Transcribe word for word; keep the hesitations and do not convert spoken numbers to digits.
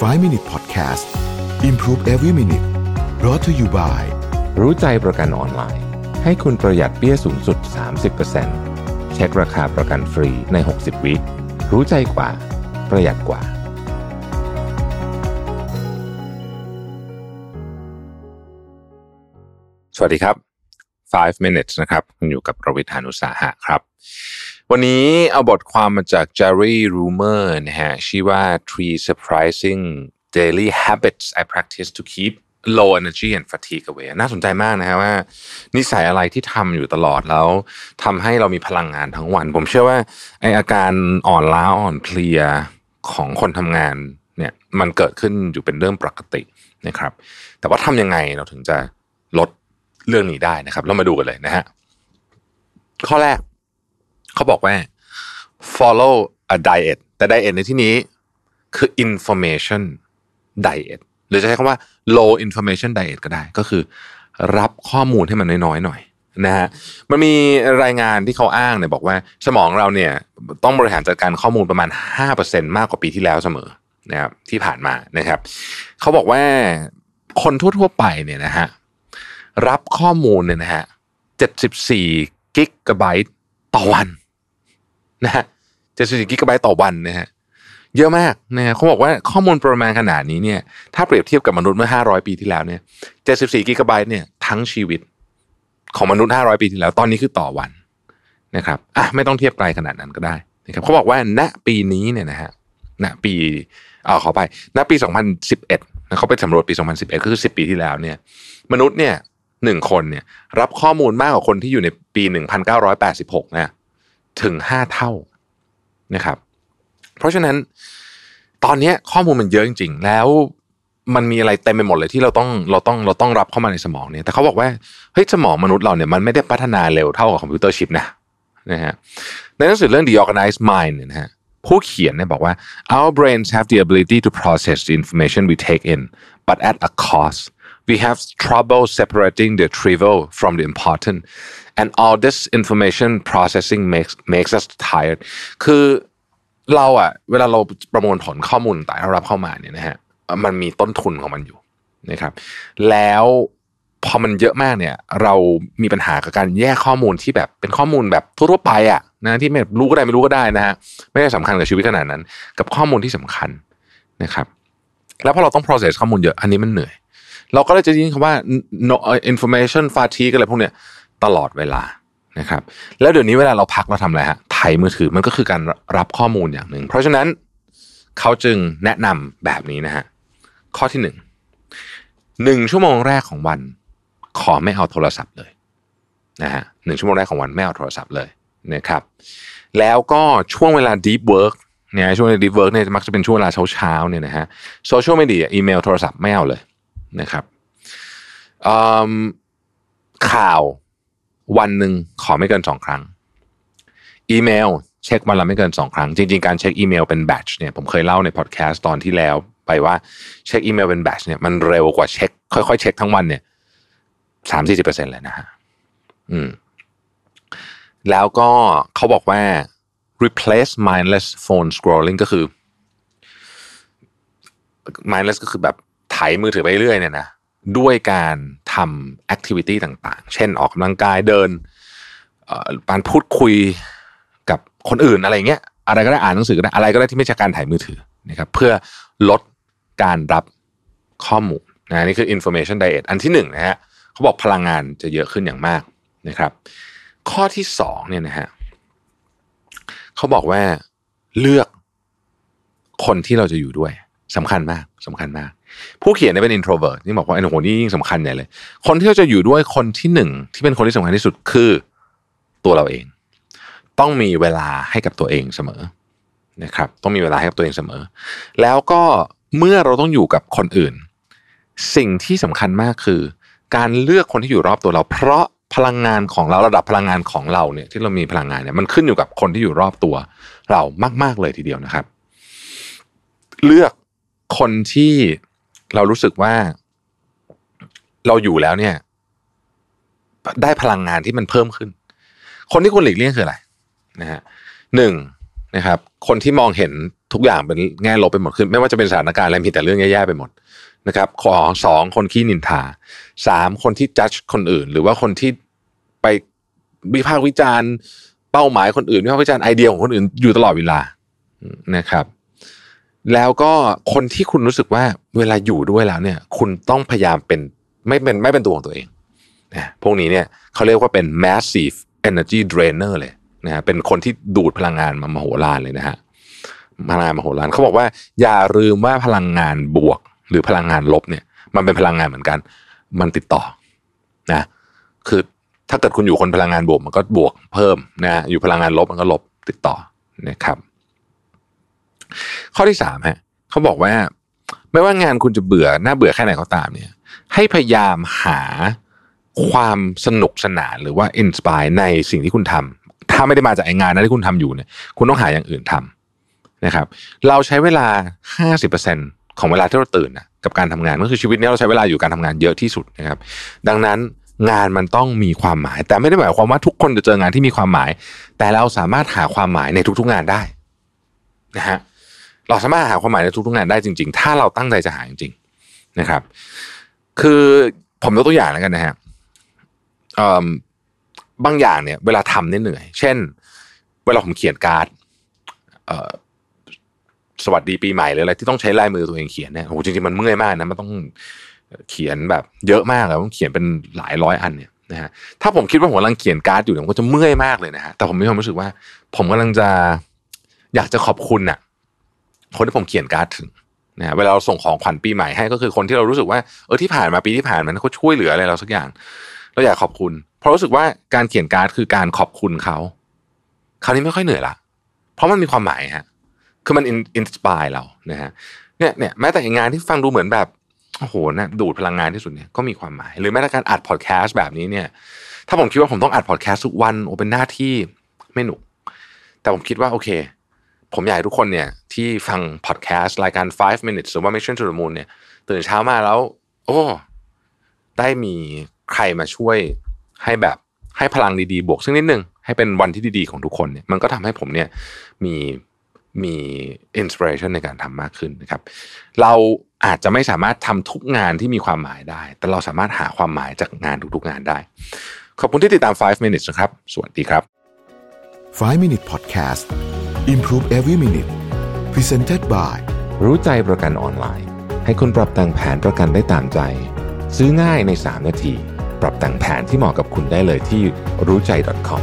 ไฟว์ มินิท Podcast Improve Every Minute Brought to you by รู้ใจประกันออนไลน์ให้คุณประหยัดเบี้ยสูงสุด สามสิบเปอร์เซ็นต์ เช็คราคาประกันฟรีในหกสิบวินาทีรู้ใจกว่าประหยัดกว่าสวัสดีครับไฟว์ มินิท นะครับคุณอยู่กับประวิทย์ หาญอุตสาหะครับวันนี้เอาบทความมาจาก Jerry Rumer นะฮะชื่อว่า Three Surprising Daily Habits I Practice to Keep Low Energy and Fatigue Away น่าสนใจมากนะฮะว่านิสัยอะไรที่ทำอยู่ตลอดแล้วทำให้เรามีพลังงานทั้งวันผมเชื่อว่าไอ้อาการอ่อนล้าอ่อนเพลียของคนทำงานเนี่ยมันเกิดขึ้นอยู่เป็นเรื่องปกตินะครับแต่ว่าทำยังไงเราถึงจะลดเรื่องนี้ได้นะครับเรามาดูกันเลยนะฮะข้อแรกเขาบอกว่า follow a diet แต่ diet ในที่นี้คือ information diet หรือจะใช้คำว่า low information diet ก็ได้ก็คือรับข้อมูลให้มันน้อยๆหน่อยนะฮะมันมีรายงานที่เขาอ้างเนี่ยบอกว่าสมองเราเนี่ยต้องบริหารจัดการข้อมูลประมาณ ห้าเปอร์เซ็นต์ มากกว่าปีที่แล้วเสมอนะครับที่ผ่านมานะครับเขาบอกว่าคนทั่วๆไปเนี่ยนะฮะรับข้อมูลเนี่ยนะฮะเจ็ดสิบสี่กิกะไบต์ต่อวันนะฮะเจ็ดสิบสี่กิกะไบต์ต่อวันนะฮะเยอะมากนะเขาบอกว่าข้อมูลประมาณขนาดนี้เนี่ยถ้าเปรียบเทียบกับมนุษย์เมื่อห้าร้อยปีที่แล้วเนี่ยเจ็ดสิบสี่กิกะไบต์เนี่ยทั้งชีวิตของมนุษย์ห้าร้อยปีที่แล้วตอนนี้คือต่อวันนะครับอ่ะไม่ต้องเทียบไกลขนาดนั้นก็ได้นะครับเขาบอกว่าณปีนี้เนี่ยนะฮะณปีเอ่อขอไปณปีสองพันสิบเอ็ดนะเขาไปสำรวจปีสองพันสิบเอ็ดก็คือสิบปีที่แล้วเนี่ยมนุษย์เนี่ยหนึ่งคนเนี่ยรับข้อมูลมากกว่าคนที่อยู่ในปีหนึ่งพันเก้าร้อยแปดสิบหกนะถึงห้าเท่านะครับเพราะฉะนั้นตอนนี้ข้อมูลมันเยอะจริงๆแล้วมันมีอะไรเต็มไปหมดเลยที่เราต้องเราต้องเราต้องรับเข้ามาในสมองเนี่ยแต่เขาบอกว่าเฮ้ยสมองมนุษย์เราเนี่ยมันไม่ได้พัฒนาเร็วเท่ากับคอมพิวเตอร์ชิปนะนะฮะในหนังสือเรื่อง The Organized Mind เนี่ยนะฮะผู้เขียนเนี่ยบอกว่า Our brains have the ability to process the information we take in but at a cost We have trouble separating the trivial from the important, and all this information processing makes makes us tired. คือเราอะเวลาเราประมวลผลข้อมูลต่างที่เรารับเข้ามาเนี่ยนะฮะมันมีต้นทุนของมันอยู่นะครับแล้วพอมันเยอะมากเนี่ยเรามีปัญหากับการแยกข้อมูลที่แบบเป็นข้อมูลแบบทั่วๆไปอะนะที่ไม่รู้ก็ได้ไม่รู้ก็ได้นะฮะไม่ได้สำคัญกับชีวิตขนาดนั้นกับข้อมูลที่สำคัญนะครับแล้วพอเราต้อง process ข้อมูลเยอะอันนี้มันเหนื่อยเราก็เลยจะยินคำว่า no information fatigue อะไรพวกเนี้ยตลอดเวลานะครับแล้วเดี๋ยวนี้เวลาเราพักเราทำอะไรฮะไถมือถือมันก็คือการรับข้อมูลอย่างหนึ่งเพราะฉะนั้นเขาจึงแนะนำแบบนี้นะฮะข้อที่หนึ่งหนึ่งชั่วโมงแรกของวันขอไม่เอาโทรศัพท์เลยนะฮะหนึ่งชั่วโมงแรกของวันไม่เอาโทรศัพท์เลยนะครับแล้วก็ช่วงเวลา deep work เนี่ยช่วงเวลา deep work เนี่ยมักจะเป็นช่วงเวลาเช้าเช้าเนี่ยนะฮะโซเชียลมีเดียอีเมลโทรศัพท์ไม่เอาเลยนะครับข่าววันหนึ่งขอไม่เกินสองครั้งอีเมลเช็ควันละไม่เกินสองครั้งจริงๆการเช็คอีเมลเป็นแบตช์เนี่ยผมเคยเล่าในพอดแคสต์ตอนที่แล้วไปว่าเช็คอีเมลเป็นแบตช์เนี่ยมันเร็วกว่าเช็คค่อยๆเช็คทั้งวันเนี่ย สามสิบถึงสี่สิบเปอร์เซ็นต์ เลยนะฮะอืมแล้วก็เขาบอกว่า replace mindless phone scrolling ก็คือ mindless ก็คือแบบไถมือถือไปเรื่อยเนี่ยนะด้วยการทำแอคทิวิตี้ต่างๆเช่นออกกำลังกายเดินการพูดคุยกับคนอื่นอะไรเงี้ยอะไรก็ได้อ่านหนังสือก็ได้อะไรก็ได้ที่ไม่ใช่การไถมือถือนะครับเพื่อลดการรับข้อมูลนะนี่คือ information diet อันที่หนึ่งนะฮะเขาบอกพลังงานจะเยอะขึ้นอย่างมากนะครับข้อที่สองเนี่ยนะฮะเขาบอกว่าเลือกคนที่เราจะอยู่ด้วยสำคัญมากสำคัญมากผู้เขียนเนี่ยเป็น introvert นี่บอกว่าไอ้โหนี่ยิ่งสำคัญใหญ่เลยคนที่เราจะอยู่ด้วยคนที่หนึ่งที่เป็นคนที่สำคัญที่สุดคือตัวเราเองต้องมีเวลาให้กับตัวเองเสมอนะครับต้องมีเวลาให้กับตัวเองเสมอแล้วก็เมื่อเราต้องอยู่กับคนอื่นสิ่งที่สำคัญมากคือการเลือกคนที่อยู่รอบตัวเราเพราะพลังงานของเราระดับพลังงานของเราเนี่ยที่เรามีพลังงานเนี่ยมันขึ้นอยู่กับคนที่อยู่รอบตัวเรามากๆเลยทีเดียวนะครับเลือกคนที่เรารู้สึกว่าเราอยู่แล้วเนี่ยได้พลังงานที่มันเพิ่มขึ้นคนที่คุณหลีกเลี่ยงคืออะไรนะฮะหนึ่งนะครับคนที่มองเห็น ทุกอย่างเป็นแง่ลบไปหมดขึ้นไม่ว่าจะเป็นสถานการณ์อะไรมีแต่เรื่องแย่ๆไปหมดนะครับข้อสองคนขี้นินทาสามคนที่จัดคนอื่นหรือว่าคนที่ไปวิพากษ์วิจารณ์เป้าหมายคนอื่นวิพากษ์วิจารณ์ไอเดียของคนอื่นอยู่ตลอดเวลานะครับแล้วก็คนที่คุณรู้สึกว่าเวลาอยู่ด้วยแล้วเนี่ยคุณต้องพยายามเป็นไม่เป็นไม่เป็นตัวของตัวเองนะพวกนี้เนี่ยเขาเรียกว่าเป็น massive energy drainer เลยนะฮะเป็นคนที่ดูดพลังงานมามโหฬารเลยนะฮะพลังงานมโหฬารเขาบอกว่าอย่าลืมว่าพลังงานบวกหรือพลังงานลบเนี่ยมันเป็นพลังงานเหมือนกันมันติดต่อนะคือถ้าเกิดคุณอยู่คนพลังงานบวกมันก็บวกเพิ่มนะอยู่พลังงานลบมันก็ลบติดต่อนะครับข้อที่สามฮะเขาบอกว่าไม่ว่างานคุณจะเบื่อน่าเบื่อแค่ไหนก็ตามเนี่ยให้พยายามหาความสนุกสนานหรือว่าอินสไปร์ในสิ่งที่คุณทำถ้าไม่ได้มาจากไอ้งานนั้นที่คุณทำอยู่เนี่ยคุณต้องหาอย่างอื่นทำนะครับเราใช้เวลา ห้าสิบเปอร์เซ็นต์ ของเวลาที่เราตื่นนะกับการทำงานก็คือชีวิตนี้เราใช้เวลาอยู่การทำงานเยอะที่สุดนะครับดังนั้นงานมันต้องมีความหมายแต่ไม่ได้หมายความว่าทุกคนจะเจองานที่มีความหมายแต่เราสามารถหาความหมายในทุกๆงานได้นะฮะเราสามารถหาความหมายในทุกๆงานได้จริงๆถ้าเราตั้งใจจะหาจริงๆนะครับคือผมยกตัวอย่างแล้วกันนะฮะบางอย่างเนี่ยเวลาทำเนี่ยเหนื่อยเช่นเวลาผมเขียนการ์ดสวัสดีปีใหม่หรืออะไรที่ต้องใช้ลายมือตัวเองเขียนเนี่ยโอ้โหจริงๆมันเมื่อยมากนะมันต้องเขียนแบบเยอะมากเลยต้องเขียนเป็นหลายร้อยอันเนี่ยนะฮะถ้าผมคิดว่าผมกำลังเขียนการ์ดอยู่เนี่ยผมก็จะเมื่อยมากเลยนะฮะแต่ผมมีความรู้สึกว่าผมกำลังจะอยากจะขอบคุณน่ะคนที่ผมเขียนการ์ดถึงนะเวลาเราส่งของขวัญปีใหม่ให้ก็คือคนที่เรารู้สึกว่าเออที่ผ่านมาปีที่ผ่านมาเขาช่วยเหลืออะไรเราสักอย่างเราอยากขอบคุณเพราะรู้สึกว่าการเขียนการ์ดคือการขอบคุณเขาคราวนี้ไม่ค่อยเหนื่อยละเพราะมันมีความหมายฮะคือมันอินสไปร์เรานะฮะเนี่ยเนี่ยแม้แต่งานที่ฟังดูเหมือนแบบโอ้โหนะดูดพลังงานที่สุดเนี่ยก็มีความหมายหรือแม้แต่การอัดพอดแคสต์แบบนี้เนี่ยถ้าผมคิดว่าผมต้องอัดพอดแคสต์ทุกวันโอ้เป็นหน้าที่ไม่หนุกแต่ผมคิดว่าโอเคผมอยากให้ทุกคนเนี่ยที่ฟังพอดแคสต์รายการไฟว์ minutes หรือว่า Mission to the Moon เนี่ยตื่นเช้ามาแล้วโอ้ได้มีใครมาช่วยให้แบบให้พลังดีๆบวกซึ่งนิดนึงให้เป็นวันที่ดีๆของทุกคนเนี่ยมันก็ทำให้ผมเนี่ยมีมี inspiration ในการทำมากขึ้นนะครับเราอาจจะไม่สามารถทำทุกงานที่มีความหมายได้แต่เราสามารถหาความหมายจากงานทุกๆงานได้ขอบคุณที่ติดตามไฟว์ minutes นะครับสวัสดีครับไฟว์ minute podcast improve every minute presented by รู้ใจประกันออนไลน์ให้คุณปรับแต่งแผนประกันได้ตามใจซื้อง่ายในสามนาทีปรับแต่งแผนที่เหมาะกับคุณได้เลยที่รู้ใจ ดอท คอม